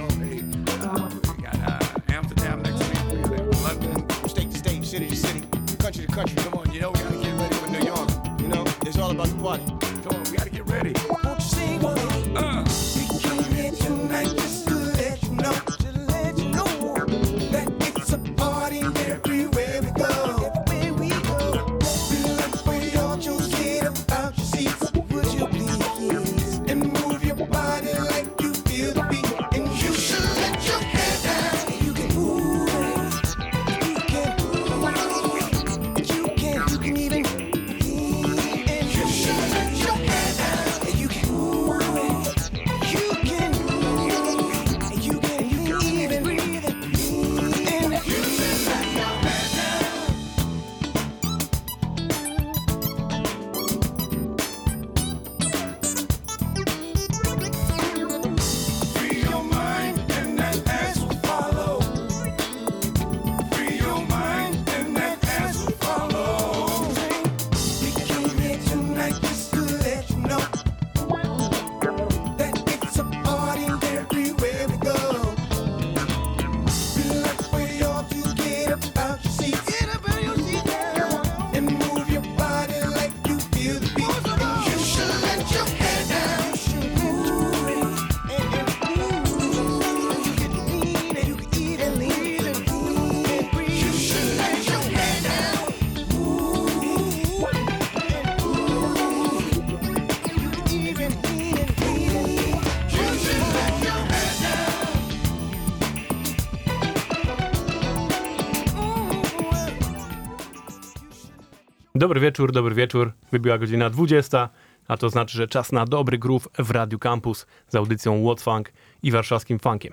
Hey, we got Amsterdam next week. We got London, from state to state, city to city, country to country. Come on, you know we gotta get ready for New York. You know, it's all about the party. Come on, we gotta get ready. Won't you sing with me? We came here tonight just to let you know, that it's a party everywhere we go. Dobry wieczór, wybiła godzina 20, a to znaczy, że czas na dobry groove w Radiu Campus z audycją What Funk i warszawskim funkiem.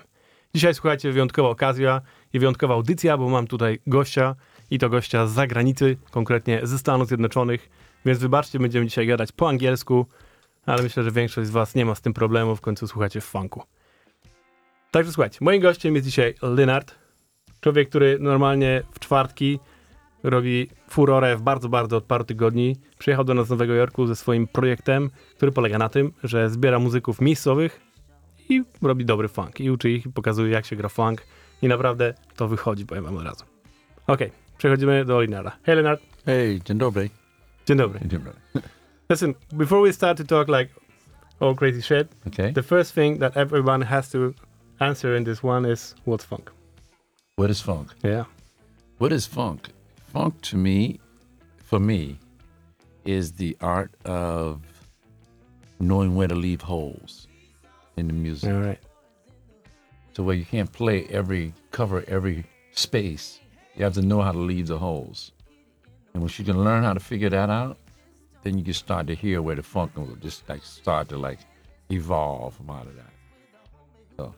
Dzisiaj słuchajcie, wyjątkowa okazja i wyjątkowa audycja, bo mam tutaj gościa i to gościa z zagranicy, konkretnie ze Stanów Zjednoczonych, więc wybaczcie, będziemy dzisiaj gadać po angielsku, ale myślę, że większość z was nie ma z tym problemu, w końcu słuchacie w funku. Także słuchajcie, moim gościem jest dzisiaj Leonard, człowiek, który normalnie w czwartki robi furorę w bardzo, bardzo od paru tygodni. Przyjechał do nas z Nowego Jorku ze swoim projektem, który polega na tym, że zbiera muzyków miejscowych i robi dobry funk. I uczy ich, i pokazuje, jak się gra funk. I naprawdę to wychodzi, powiem wam od razu. Okej, przechodzimy do Leonarda. Hey, Leonard. Hey, dzień dobry. Dzień dobry. Dzień dobry. Listen, before we start to talk like all crazy shit, okay, the first thing that everyone has to answer in this one is, what's funk? What is funk? Yeah. What is funk? Funk to me, for me, is the art of knowing where to leave holes in the music. All right. So where you can't play cover every space, you have to know how to leave the holes. And once you can learn how to figure that out, then you can start to hear where the funk will just like start to like evolve from out of that. So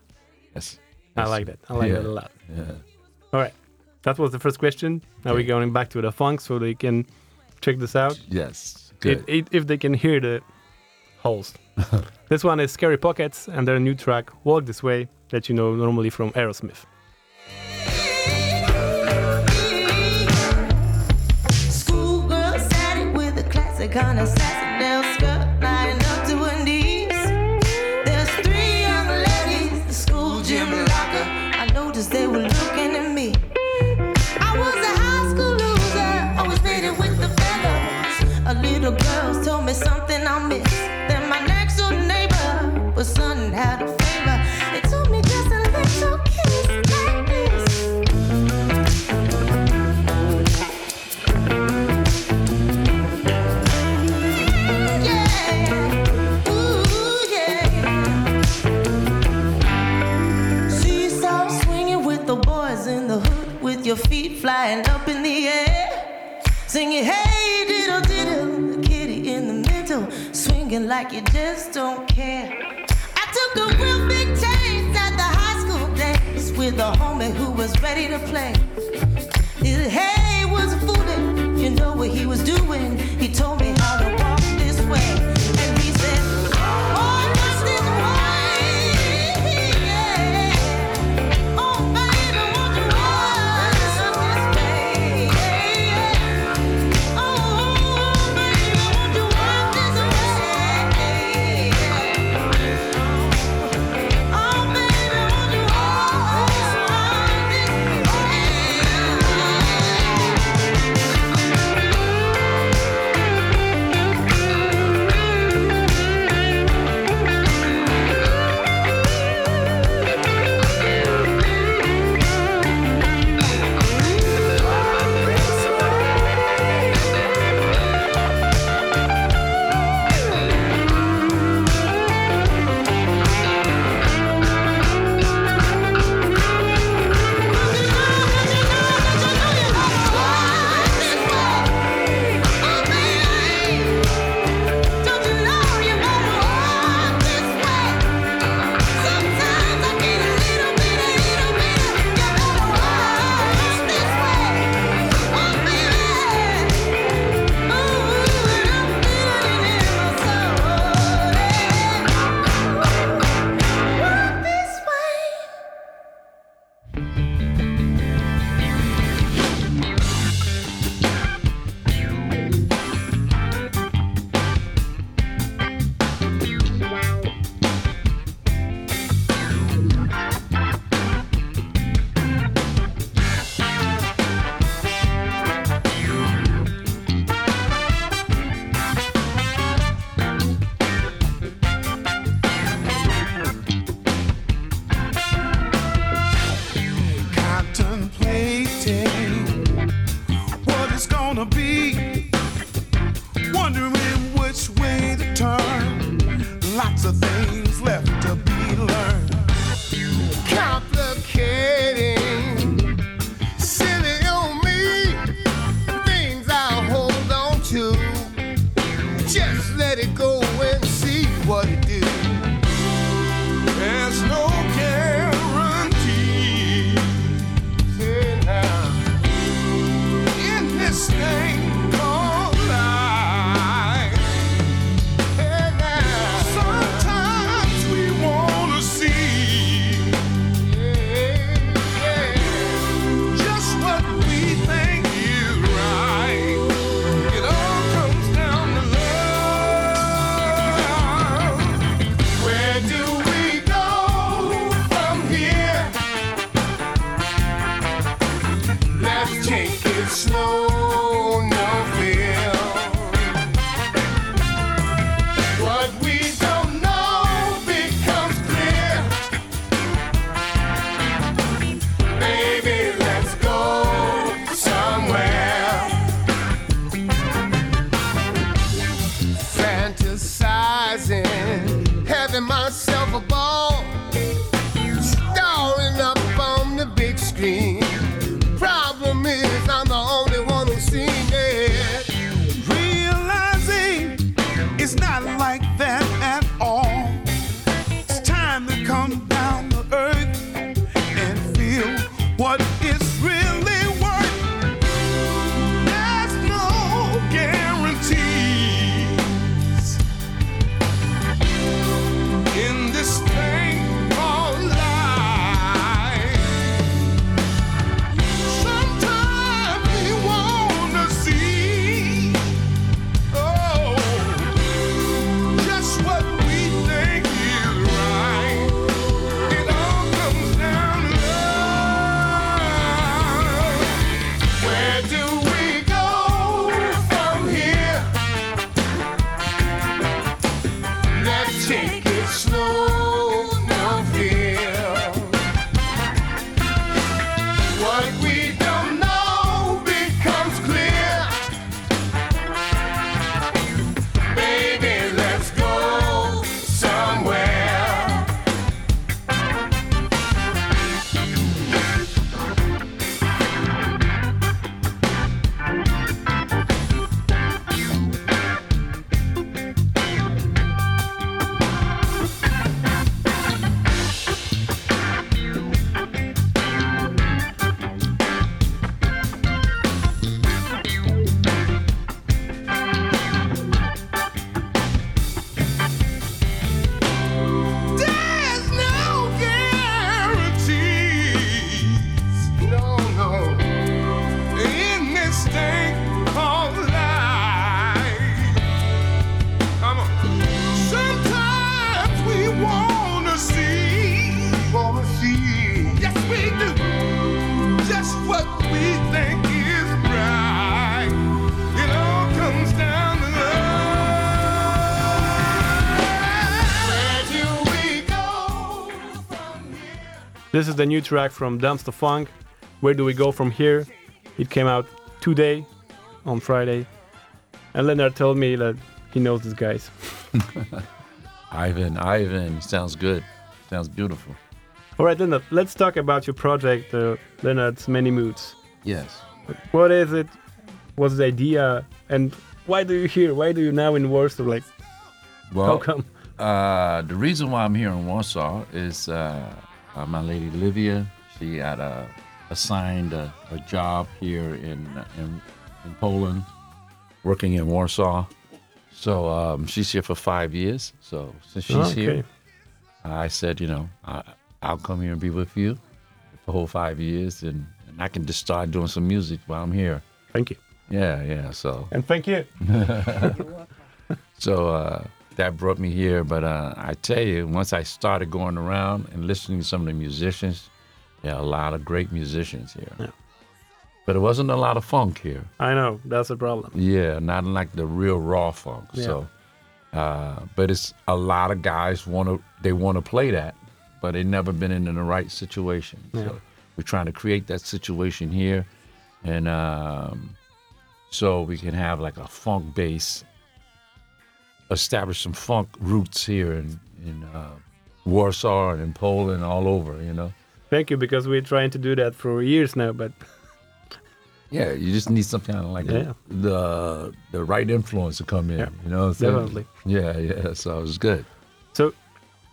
that's I like that. I like that a lot. Yeah. All right. That was the first question. Now we're going back to the funk so they can check this out. Yes, good. If they can hear the holes. This one is Scary Pockets and their new track, Walk This Way, that you know normally from Aerosmith. Schoolgirl sat it with a classic on a satin skirt, lining up to her knees. There's three young ladies, the school gym locker. I noticed they were looking at me. Little girls told me something I missed. Then my next door neighbor was sudden had a favor. They told me just a little kiss like this. Yeah, ooh yeah. Seesaw swinging with the boys in the hood, with your feet flying up in the air, singing hey diddle diddle. Swinging like you just don't care. I took a real big taste at the high school dance with a homie who was ready to play. His hey was fooling, you know what he was doing. He told me how to walk this way, and he said, oh, what's this way? This is the new track from Dumpstaphunk, Where Do We Go From Here? It came out today, on Friday. And Leonard told me that he knows these guys. Ivan. Sounds good. Sounds beautiful. All right, Leonard, let's talk about your project, Leonard's Many Moods. Yes. What is it? What's the idea? And why do you here? Why do you now in Warsaw? Like, well, how come? The reason why I'm here in Warsaw is my lady Livia. She had assigned a job here in Poland, working in Warsaw. So she's here for 5 years. So since she's here, I said, I'll come here and be with you for the whole 5 years, and I can just start doing some music while I'm here. Thank you. Yeah. So. And thank you. So that brought me here. But I tell you, once I started going around and listening to some of the musicians, there are a lot of great musicians here. Yeah. But it wasn't a lot of funk here. I know, that's a problem. Yeah, not like the real raw funk. Yeah. So, but it's a lot of guys want to play that, but they've never been in the right situation. Yeah. So we're trying to create that situation here, and so we can have like a funk base, establish some funk roots here in Warsaw and in Poland, all over. Thank you, because we're trying to do that for years now, but. Yeah, you just need some kind of the right influence to come in. Yeah, definitely. Yeah. So it was good. So,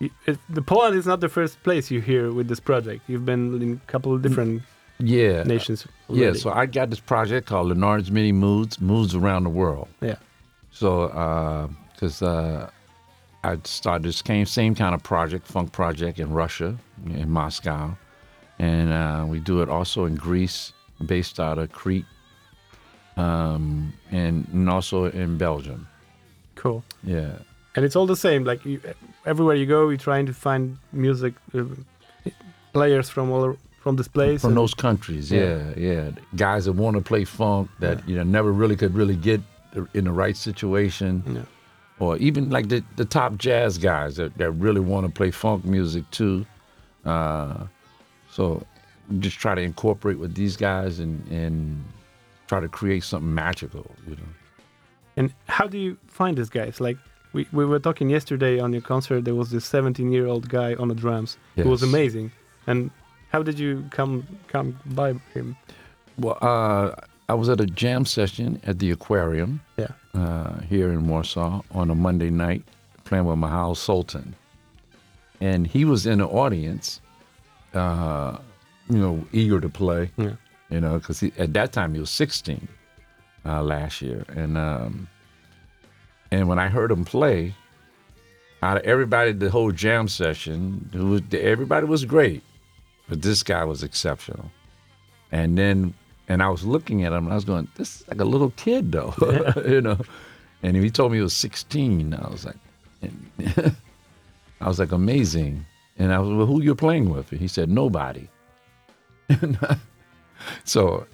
the Poland is not the first place you hear with this project. You've been in a couple of different nations. Already. Yeah. So I got this project called Leonard's Many Moods, Moods Around the World. Yeah. So, because I started this same kind of project, funk project in Russia, in Moscow, and we do it also in Greece. Based out of Crete, and also in Belgium. Cool. Yeah. And it's all the same. Like everywhere you go, you're trying to find music players from this place, from those countries. Yeah. Guys that want to play funk that never really could really get in the right situation, or even like the top jazz guys that really want to play funk music too. So. Just try to incorporate with these guys and try to create something magical, And how do you find these guys? Like we were talking yesterday on your concert, there was this 17-year-old guy on the drums. Yes. Who was amazing. And how did you come by him? Well, I was at a jam session at the aquarium. Yeah. Here in Warsaw on a Monday night, playing with Michal Sultan, and he was in the audience. Eager to play, because at that time he was 16 last year. And when I heard him play, out of everybody, the whole jam session, everybody was great, but this guy was exceptional. And I was looking at him and I was going, this is like a little kid though, And he told me he was 16. I was like, amazing. And I was, well, who you playing with? And he said, nobody. So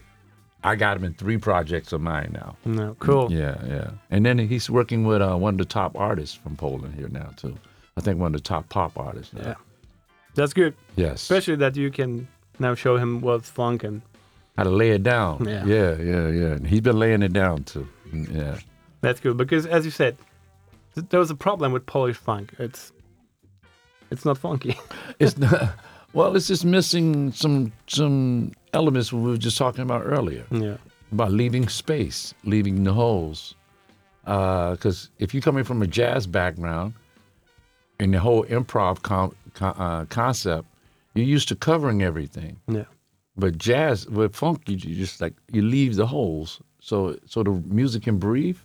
I got him in 3 projects of mine now. No, cool. Yeah. And then he's working with one of the top artists from Poland here now, too. I think one of the top pop artists now. Yeah. That's good. Yes. Especially that you can now show him what's funk and how to lay it down. Yeah. And he's been laying it down, too. Yeah. That's good, because as you said, there was a problem with Polish funk. It's not funky. It's not... Well, it's just missing some elements we were just talking about earlier. Yeah. About leaving space, leaving the holes. Because if you're coming from a jazz background and the whole improv concept, you're used to covering everything. Yeah. But jazz, with funk, you just like, you leave the holes so the music can breathe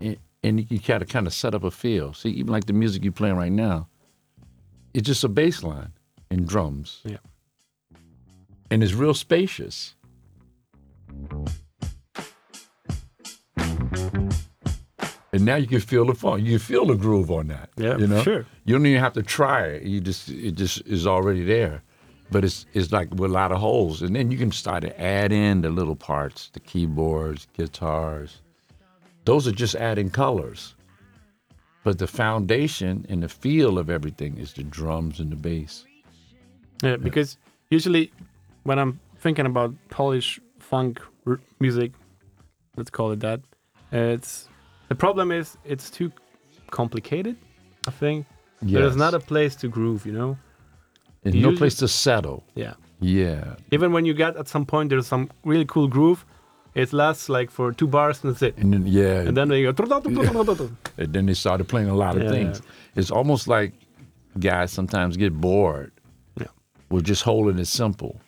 and you gotta kind of set up a feel. See, even like the music you're playing right now, it's just a bass line. And drums. Yeah. And it's real spacious. And now you can feel the funk. You can feel the groove on that. Yeah, sure. You don't even have to try it. It just is already there. But it's like with a lot of holes. And then you can start to add in the little parts, the keyboards, guitars. Those are just adding colors. But the foundation and the feel of everything is the drums and the bass. Yeah, because usually when I'm thinking about Polish funk music, let's call it that, it's the problem is it's too complicated, I think. Yes. There's not a place to groove, you know? There's no place to settle. Yeah. Yeah. Even when you get at some point, there's some really cool groove, it lasts like for 2 bars and that's it. And then, yeah. And then they go... Yeah. And then they started playing a lot of things. Yeah. It's almost like guys sometimes get bored with just holding it simple.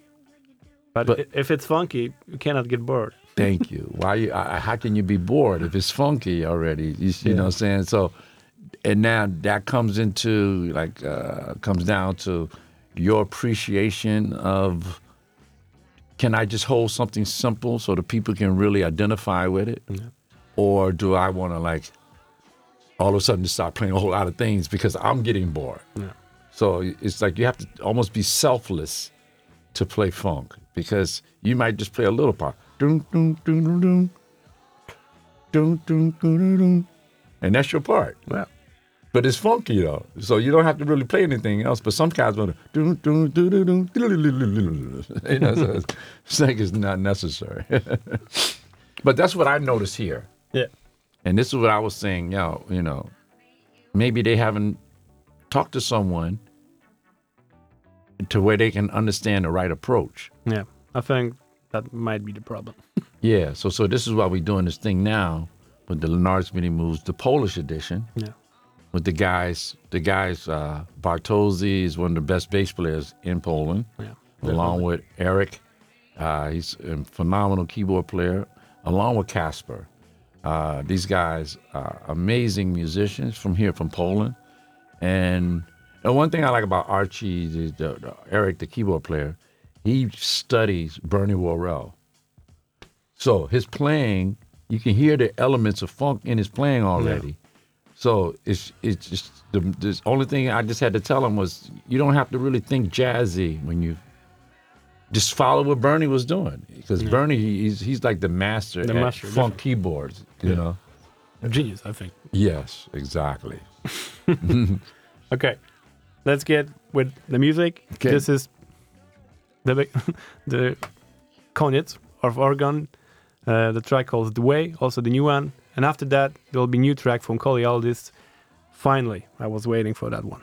But if it's funky, you cannot get bored. Thank you. How can you be bored if it's funky already? You know what I'm saying? So, and now that comes into, like, comes down to your appreciation of, can I just hold something simple so the people can really identify with it? Yeah. Or do I want to, like, all of a sudden start playing a whole lot of things because I'm getting bored? Yeah. So it's like you have to almost be selfless to play funk because you might just play a little part. And that's your part. Yeah. But it's funky though, so you don't have to really play anything else. But some guys want to, you know, so it's like it's not necessary. But that's what I noticed here. Yeah. And this is what I was saying, you know, maybe they haven't talked to someone to where they can understand the right approach. Yeah, I think that might be the problem. Yeah, so this is why we're doing this thing now with the Leonard's Many Moods, the Polish edition. Yeah. With the guys, Bartosz is one of the best bass players in Poland, along with Eric. He's a phenomenal keyboard player, along with Kasper. These guys are amazing musicians from here, from Poland. And one thing I like about Archie, Eric, the keyboard player, he studies Bernie Worrell. So his playing, you can hear the elements of funk in his playing already. Yeah. So it's just the only thing I just had to tell him was you don't have to really think jazzy when you just follow what Bernie was doing because Bernie he's like the master at funk keyboards, you know. A genius, I think. Yes, exactly. Okay, let's get with the music. Okay. This is the koniec of Orgone. The track called The Way, also the new one. And after that, there will be new track from Kylie Auldist. Finally, I was waiting for that one.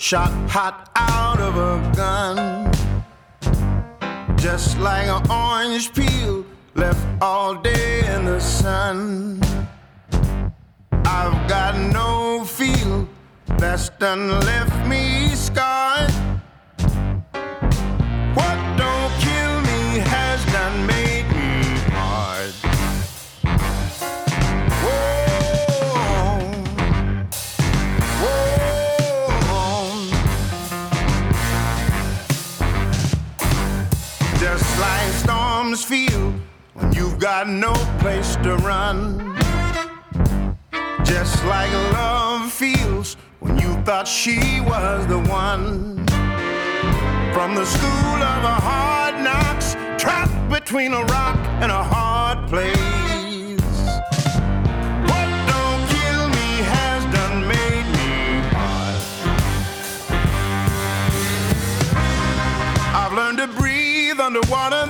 Shot hot out of a gun, just like an orange peel left all day in the sun. I've got no feel that's done left me scarred. What don't kill me has done made me hard. Storms feel when you've got no place to run, just like love feels when you thought she was the one. From the school of a hard knocks, trapped between a rock and a hard place. Underwater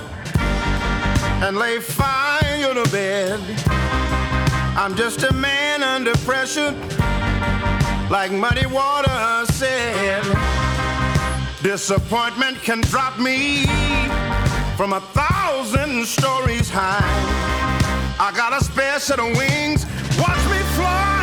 and lay fire to bed. I'm just a man under pressure, like muddy water said. Disappointment can drop me from 1,000 stories high. I got a spare set of wings, watch me fly.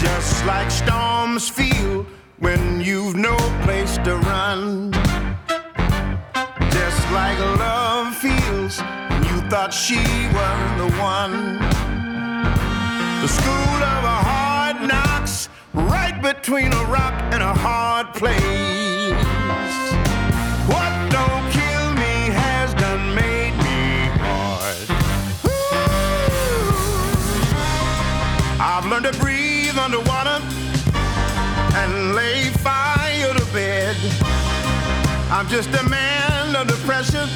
Just like storms feel when you've no place to run, just like love feels when you thought she was the one. The school of a hard knocks, right between a rock and a hard place. What don't kill me has done made me hard. Ooh. I've learned to breathe underwater and lay fire to bed. I'm just a man under pressure,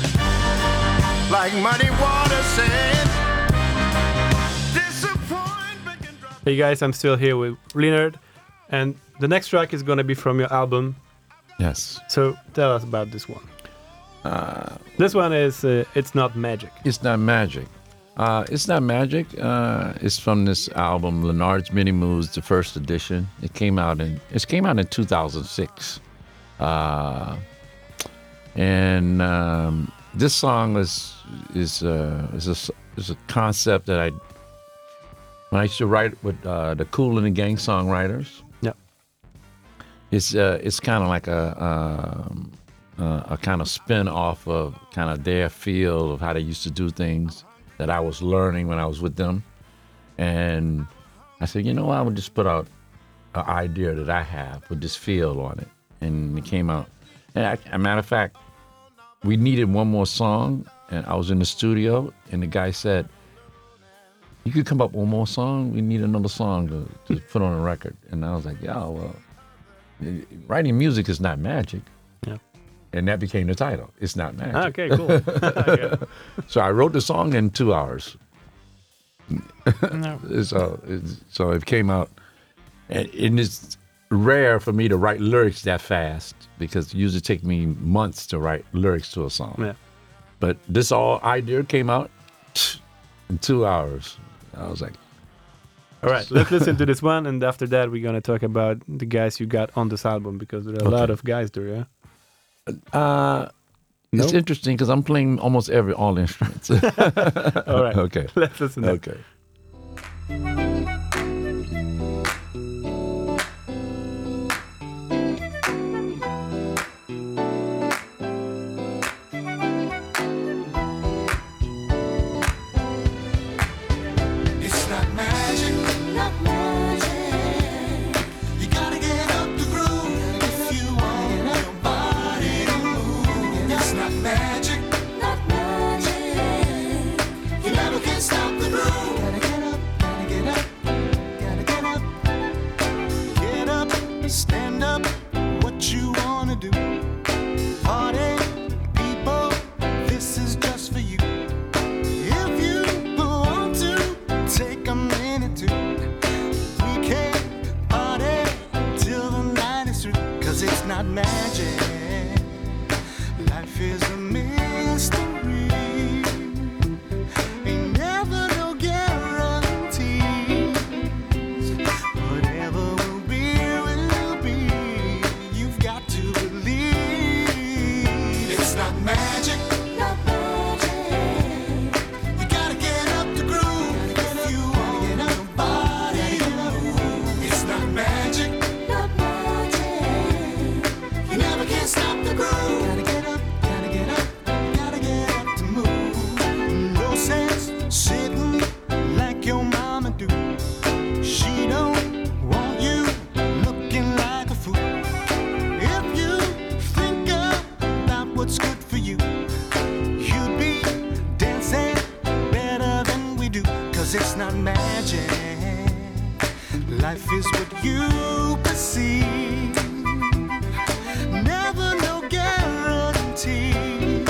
like muddy water said. Disappointment can drop. Hey guys, I'm still here with Leonard, and the next track is gonna be from your album. Yes. So tell us about this one. This one is It's Not Magic. It's Not Magic. It's Not Magic. It's from this album, Leonard's Many Moods, the first edition. It came out in 2006, and this song is a concept that I used to write with the Kool and the Gang songwriters. Yeah, it's kind of like a kind of spin off of kind of their feel of how they used to do things that I was learning when I was with them. And I said, you know, I would just put out an idea that I have with this feel on it. And it came out. And a matter of fact, we needed one more song, and I was in the studio, and the guy said, you could come up with one more song? We need another song to put on a record. And I was like, yeah, well, writing music is not magic. Yeah. And that became the title. It's Not Magic. Okay, cool. Okay. So I wrote the song in 2 hours. No. So it came out. And it's rare for me to write lyrics that fast, because it usually takes me months to write lyrics to a song. Yeah. But this all idea came out in 2 hours. I was like... All right, let's listen to this one. And after that, we're going to talk about the guys you got on this album, because there are a lot of guys there, yeah? Nope. It's interesting because I'm playing almost all instruments. All right. Okay. Let's listen. Okay. magic. Life is a mystery. Ain't never no guarantees. Whatever will be. You've got to believe. It's not magic. It's not magic. Life is what you perceive. Never no guarantees.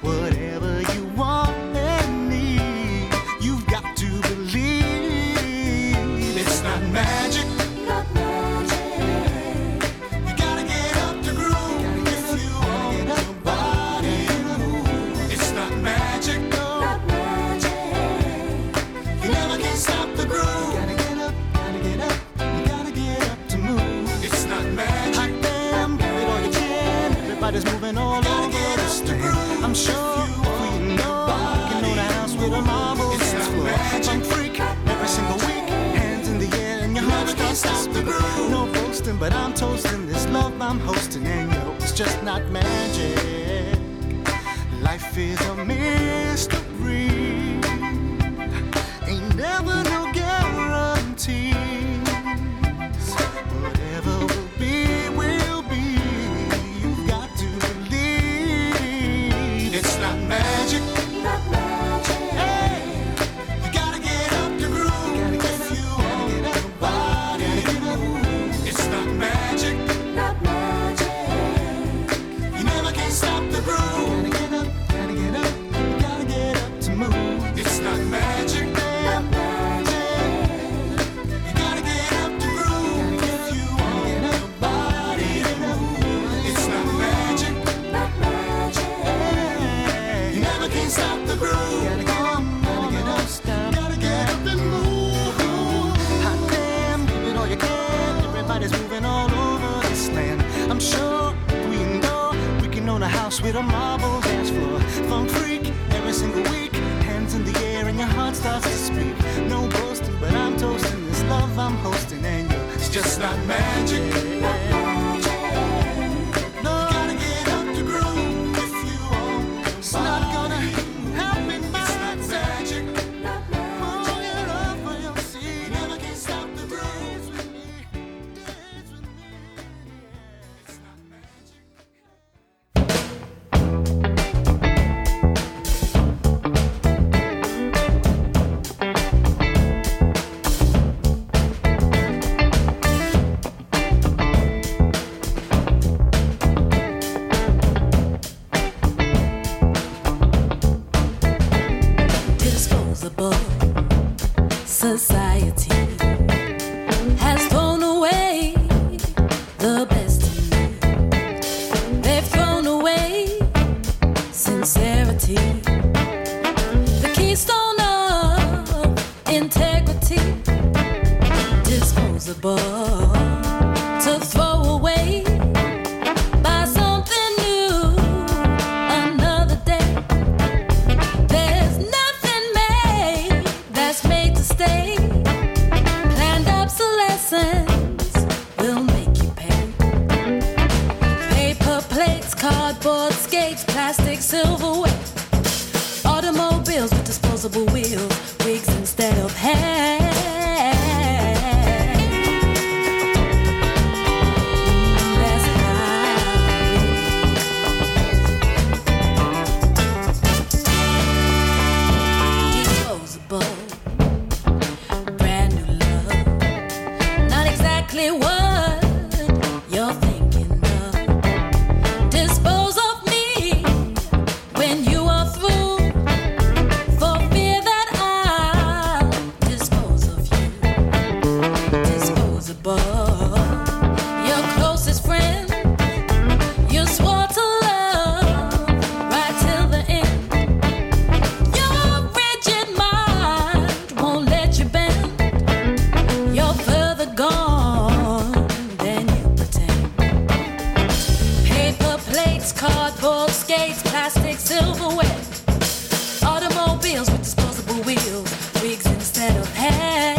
Whatever you want and need, you've got to believe. It's not magic. Not magic. You gotta get up the groove if you want your body to move. It's not magic. Stop the groove. Gotta get up, you gotta get up to move. It's not magic. Hot damn, give it all you can. Everybody's moving all over this thing. I'm sure we know you can own a house with a marble dance floor. Junk freak every single week. Hands in the air and your heart starts to stop the groove. No boasting, but I'm toasting this love I'm hosting, and yo, it's just not magic. Life is a mystery. Ain't never no guarantees. Whatever will be, you've got to believe. It's not magic, not magic. Hey, you gotta get up the groove if you want your body to move. It's not magic, not magic. You never can stop the groove. Gotta get up, you gotta get up to move. It's not magic. Stop the groove. Gotta get up, gotta get up, stop. Gotta get up and move. Hot damn, give it all you can. Everybody's moving all over this land. I'm sure if we can go, we can own a house with a marble dance floor. Funk freak every single week. Hands in the air and your heart starts to speak. No boasting, but I'm toasting this love I'm hosting, and yo, it's just not magic. No, you gotta get up the groove if you want. It's not gonna. When you bricks, cardboard, skates, plastic, silverware, automobiles with disposable wheels, wigs instead of hair.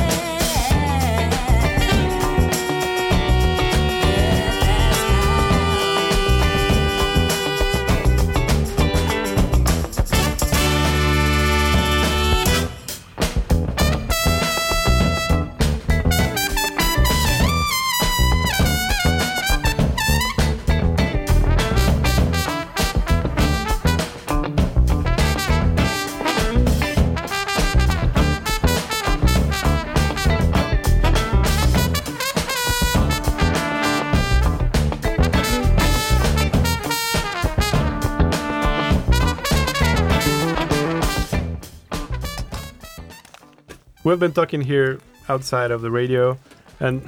We've been talking here outside of the radio, and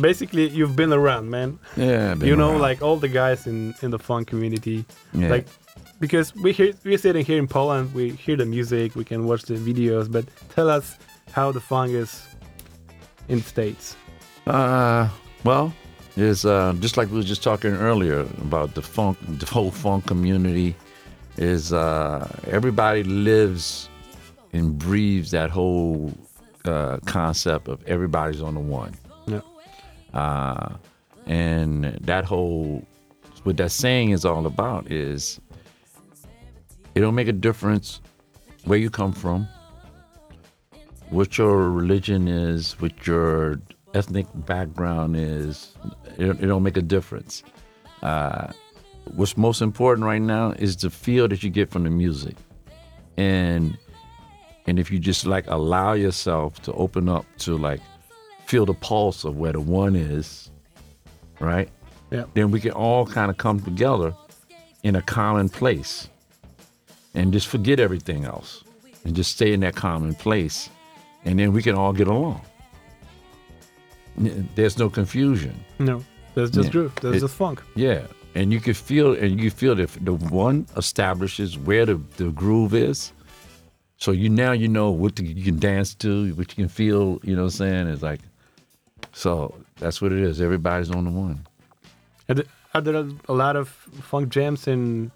basically you've been around, man. Yeah, I've been around. Like all the guys in the funk community, yeah. Like because we're sitting here in Poland, we hear the music, we can watch the videos, but tell us how the funk is in the States. Well, it's just like we were just talking earlier about the funk, the whole funk community is everybody lives and breathes that whole concept of everybody's on the one. Yeah. And that whole, what that saying is all about is it don't make a difference where you come from, what your religion is, what your ethnic background is, it don't make a difference. What's most important right now is the feel that you get from the music. And if you just like allow yourself to open up to like feel the pulse of where the one is, right? Yeah. Then we can all kind of come together in a common place and just forget everything else and just stay in that common place. And then we can all get along. There's no confusion. No, that's just true. That's just funk. Yeah. And you can feel, that the one establishes where the groove is. So you know what you can dance to, what you can feel, you know what I'm saying? It's like, so that's what it is. Everybody's on the one. Are there a lot of funk jams in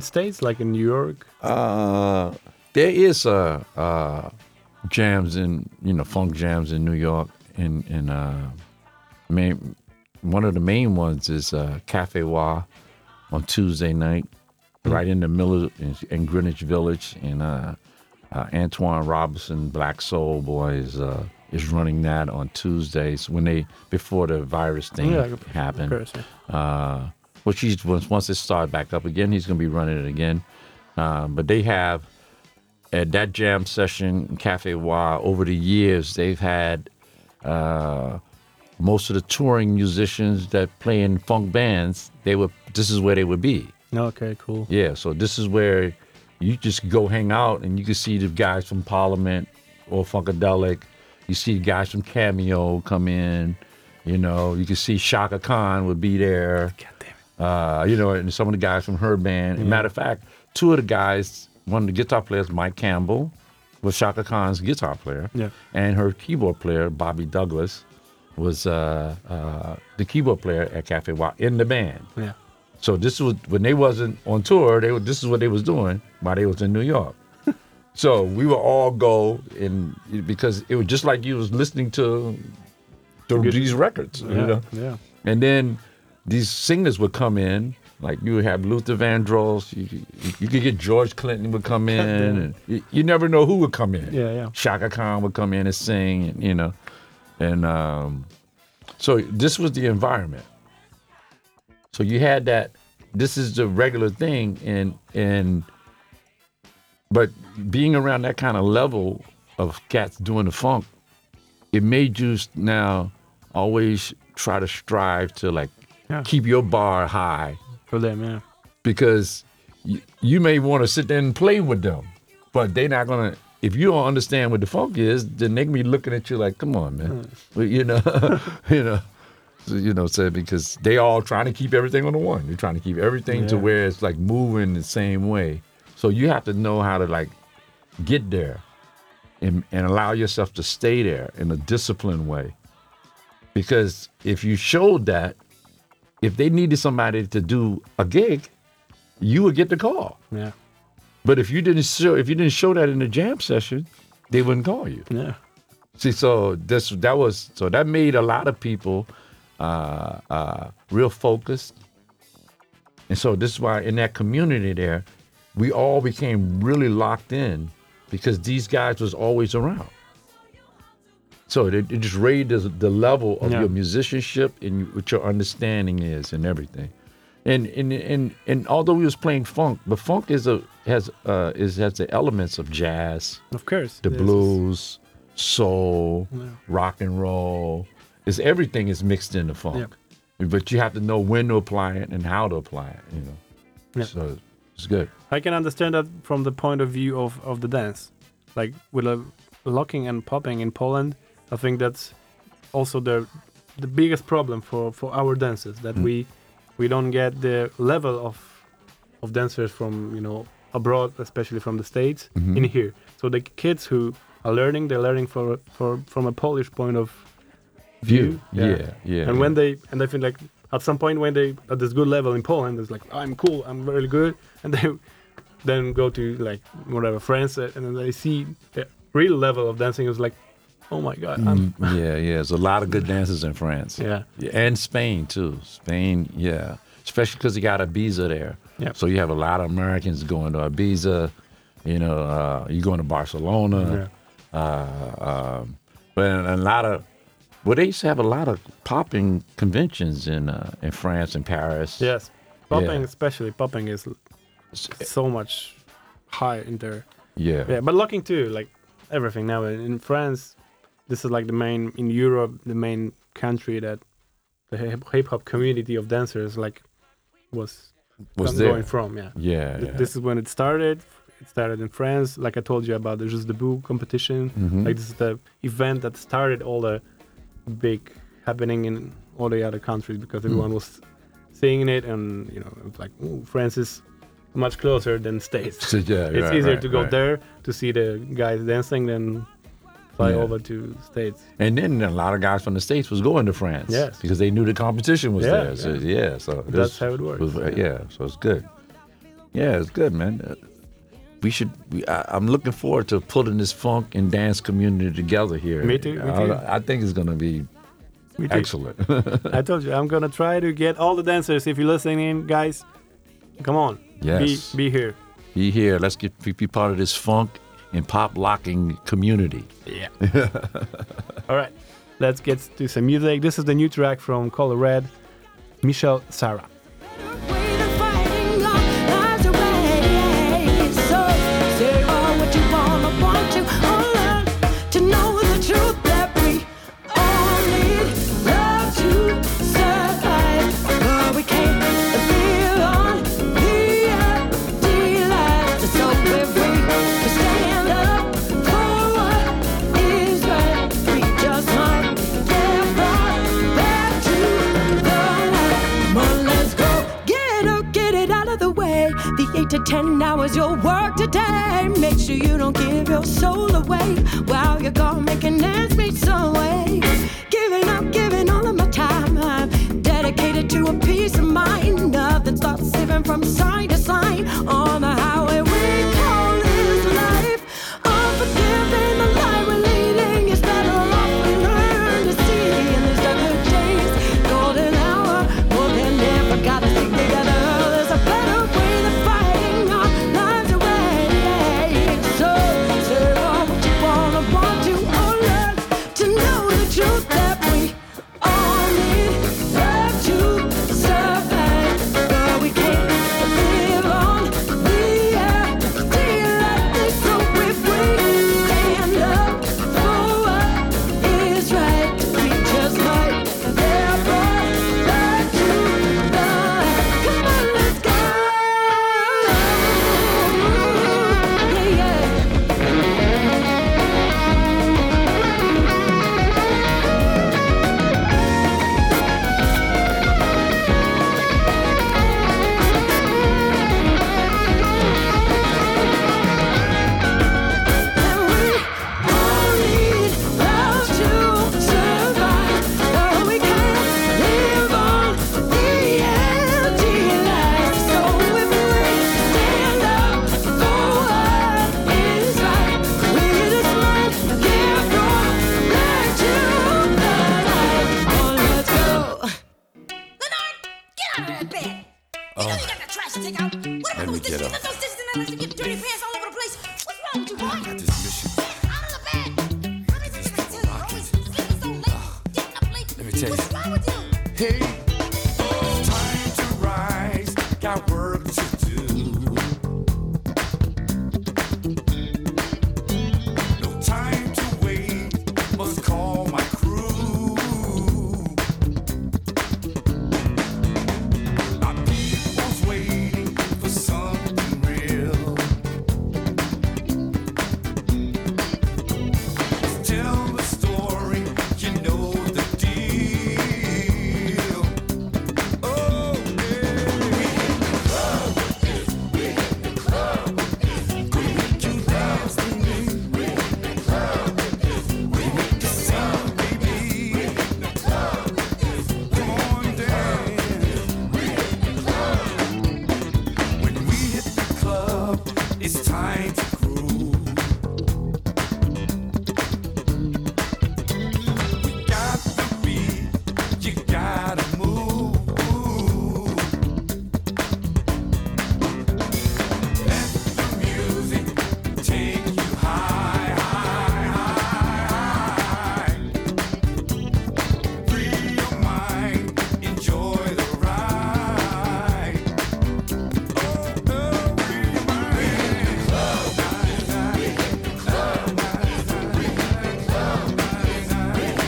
states, like in New York? There is jams funk jams in New York. One of the main ones is Café Wha on Tuesday night, right in the middle in Greenwich Village, and Antoine Robinson, Black Soul Boys, is running that on Tuesdays before the virus thing happened. Once it started back up again, he's going to be running it again. But they have, at that jam session, Café Wha, over the years, they've had most of the touring musicians that play in funk bands, this is where they would be. Okay, cool. Yeah, so this is where you just go hang out and you can see the guys from Parliament or Funkadelic. You see the guys from Cameo come in. You know, you can see Chaka Khan would be there. God damn it. And some of the guys from her band. Yeah. Matter of fact, two of the guys, one of the guitar players, Mike Campbell, was Chaka Khan's guitar player. Yeah. And her keyboard player, Bobby Douglas, was the keyboard player at Café Wha in the band. Yeah. So this was when they wasn't on tour. This is what they was doing while they was in New York. So we would all go because it was just like you was listening to these records, you know. Yeah. And then these singers would come in. Like you would have Luther Vandross. You could get George Clinton would come in, and you never know who would come in. Yeah. Chaka Khan would come in and sing, and, you know, and so this was the environment. So you had that. This is the regular thing, but being around that kind of level of cats doing the funk, it made you now always try to strive to keep your bar high for them, yeah. Because you may want to sit there and play with them, but they're not gonna. If you don't understand what the funk is, then they can be looking at you like, "Come on, man," because they all trying to keep everything on the one. They're trying to keep everything to where it's like moving the same way. So you have to know how to like get there and allow yourself to stay there in a disciplined way. Because if you showed that, if they needed somebody to do a gig, you would get the call. Yeah. But if you didn't show that in the jam session, they wouldn't call you. Yeah. See, that made a lot of people real focused. And so this is why in that community there, we all became really locked in because these guys was always around. So it just raised the level of your musicianship and what your understanding is and everything. And although we was playing funk, but funk has the elements of jazz, of course, the blues, soul, rock and roll. Everything is mixed into funk, but you have to know when to apply it and how to apply it. You know, so it's good. I can understand that from the point of view of the dance, like with a locking and popping in Poland. I think that's also the biggest problem for our dancers, that we don't get the level of dancers from, you know, abroad, especially from the States, in here. So the kids who are learning, they're learning from a Polish point of view. When I think, like, at some point when they at this good level in Poland, it's like, I'm cool, I'm really good, and they then go to, like, whatever, France, and then they see the real level of dancing. It's like, oh my God. There's a lot of good dancers in France. Yeah. And Spain too. Spain, yeah. Especially because they got Ibiza there. Yep. So you have a lot of Americans going to Ibiza, you know, you're going to Barcelona. Yeah. But they used to have a lot of popping conventions in France and Paris. Yes. Popping is so much higher in there. Yeah. Yeah, but locking too, like everything now in France. This is like in Europe, the main country that the hip hop community of dancers like was going from. This is when it started. It started in France, like I told you about the Juste Debout competition. Like this is the event that started all the big happening in all the other countries because everyone was seeing it, and you know, it was like, ooh, France is much closer than States. So, it's easier to go there to see the guys dancing than fly over to States. And then a lot of guys from the States was going to France because they knew the competition was there. So, so that's how it works. So it's good. Yeah, it's good, man. I'm looking forward to putting this funk and dance community together here. Me too. I think it's going to be excellent. I told you, I'm going to try to get all the dancers. If you're listening, guys, come on. Yes. Be here. Be here. Let's be part of this funk and pop locking community. Yeah. All right. Let's get to some music. This is the new track from Color Red, Michelle Sarah. To 10 hours your work today. Make sure you don't give your soul away while you're gone, making ends meet some way. Giving all of my time. I'm dedicated to a peace of mind. Nothing starts sipping from side to side on the highway we call this life. Unforgiving, the life we're leading is better off we learn to see. And there's the good days, golden hour, more than ever. Gotta stick together. There's a better way to fight. All need love to survive, but we can't. should take out. What about with this? Let those dishes in there. Let's get dirty pants all over the place. What's wrong with you, boy? I got this mission. Get out of the bed. How many times I tell you? You're always sleeping so late. Getting up late. Let me tell you. What's wrong with you? Hey, time to rise. Got work to do. No time to wait. Must call my crew. My people's waiting for something real. Let's tell the story. You know the deal. Oh yeah. We make you dance to me. We make you sound, baby. Come on, dance. When we hit the club, it's time to groove. We got the beat, you gotta move. Let the music take you high, high, high, high. Free your mind, enjoy the ride. Oh, free your mind. We in the club, we in the club, we in the club, we in the club, we in the club.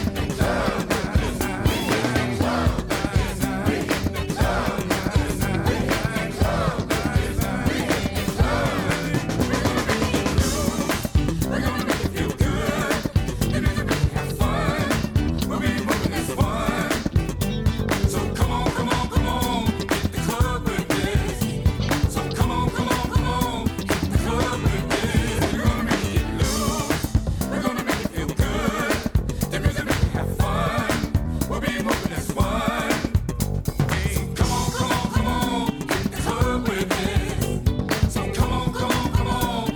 We're gonna make you feel good, and we're gonna make you have fun. We'll be working as fun. So come on, come on, come on, hit the club with this. So come on, come on, come on, hit the club with this. We're gonna make it loose. We're gonna make you feel good. Then we're gonna make you have fun. We'll be working as fun. Hey, come on, come on, come on, hit the club with this. So come on, come on, come on, hit the club with this.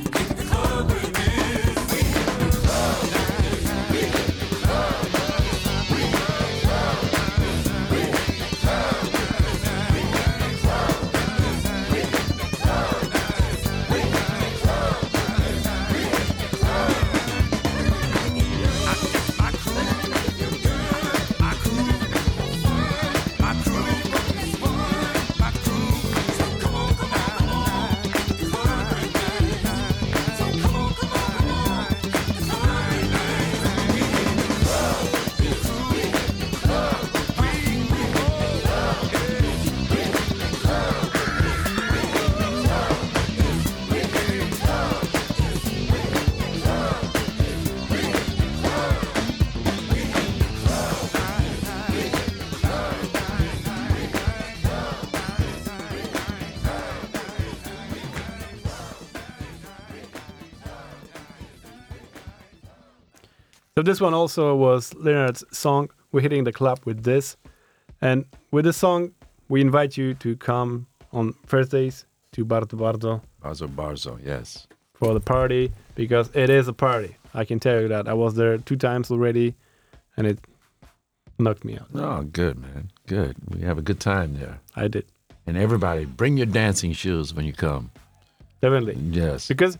So this one also was Leonard's song, We're Hitting the Club With This. And with this song, we invite you to come on Thursdays to Barzo Barzo, yes. for the party, because it is a party. I can tell you that. I was there 2 times already, and it knocked me out. Oh, good, man. Good. We have a good time there. I did. And everybody, bring your dancing shoes when you come. Definitely. Yes. Because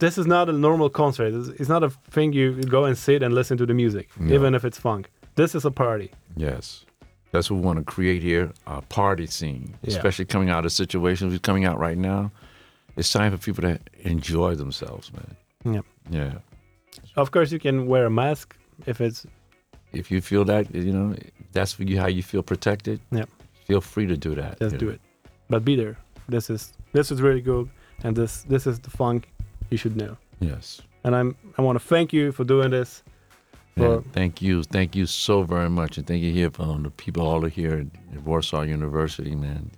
this is not a normal concert. It's not a thing you go and sit and listen to the music, even if it's funk. This is a party. Yes. That's what we want to create here, a party scene, especially coming out of situations we're coming out right now. It's time for people to enjoy themselves, man. Yeah. Yeah. Of course, you can wear a mask if it's... If you feel that, you know, that's for you, how you feel protected, feel free to do that. Just do it. But be there. This is really good, and this is the funk you should know. Yes. And I want to thank you for doing this. Thank you so very much, and thank you here for the people all here at Warsaw University, man.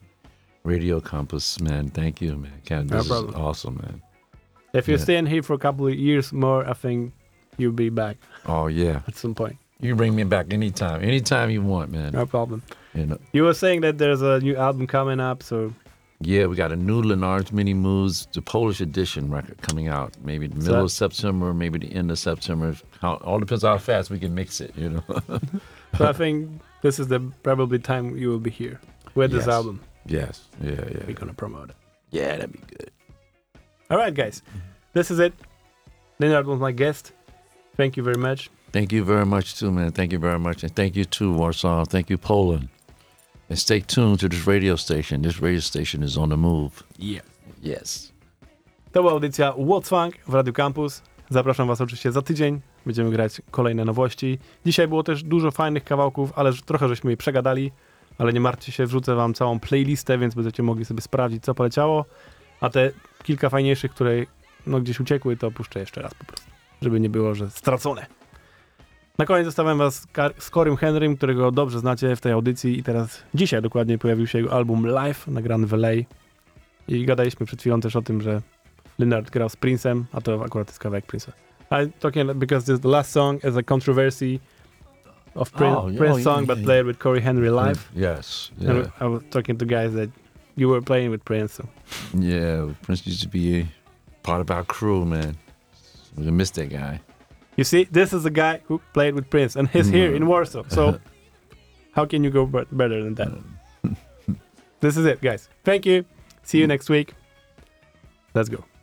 Radio Campus, man. Thank you, man. This is awesome, man. If you're staying here for a couple of years more, I think you'll be back. Oh yeah. At some point. You can bring me back anytime. Anytime you want, man. No problem. You were saying that there's a new album coming up, so. Yeah, we got a new Leonard's Many Moods, the Polish edition record coming out maybe the middle of September, maybe the end of September. All depends how fast we can mix it, you know. So I think this is the probably time you will be here with this album. Yes. Yeah. We're going to promote it. Yeah, that'd be good. All right, guys. This is it. Leonard was my guest. Thank you very much. Thank you very much, too, man. Thank you very much. And thank you, too, Warsaw. Thank you, Poland. And stay tuned to this radio station. This radio station is on the move. Yeah. Yes. To była audycja Wha w Radio Campus. Zapraszam Was oczywiście za tydzień. Będziemy grać kolejne nowości. Dzisiaj było też dużo fajnych kawałków, ale trochę żeśmy je przegadali. Ale nie martwcie się, wrzucę Wam całą playlistę, więc będziecie mogli sobie sprawdzić, co poleciało. A te kilka fajniejszych, które no, gdzieś uciekły, to puszczę jeszcze raz po prostu. Żeby nie było, że stracone. Na koniec zostawiam Was z Corym Henrym, którego dobrze znacie w tej audycji. I teraz dzisiaj dokładnie pojawił się jego album Live, nagrany w LA. I gadaliśmy przed chwilą też o tym, że Leonard grał z Prince'em, a to akurat jest kawałek Prince'a. I'm talking because this the last song is a controversy of Prince song, but played with Cory Henry live. Yes. Yeah. And I was talking to guys that you were playing with Prince. So. Yeah, Prince used to be a part of our crew, man. We missed that guy. You see, this is the guy who played with Prince, and he's here in Warsaw. So how can you go better than that? This is it, guys. Thank you. See you next week. Let's go.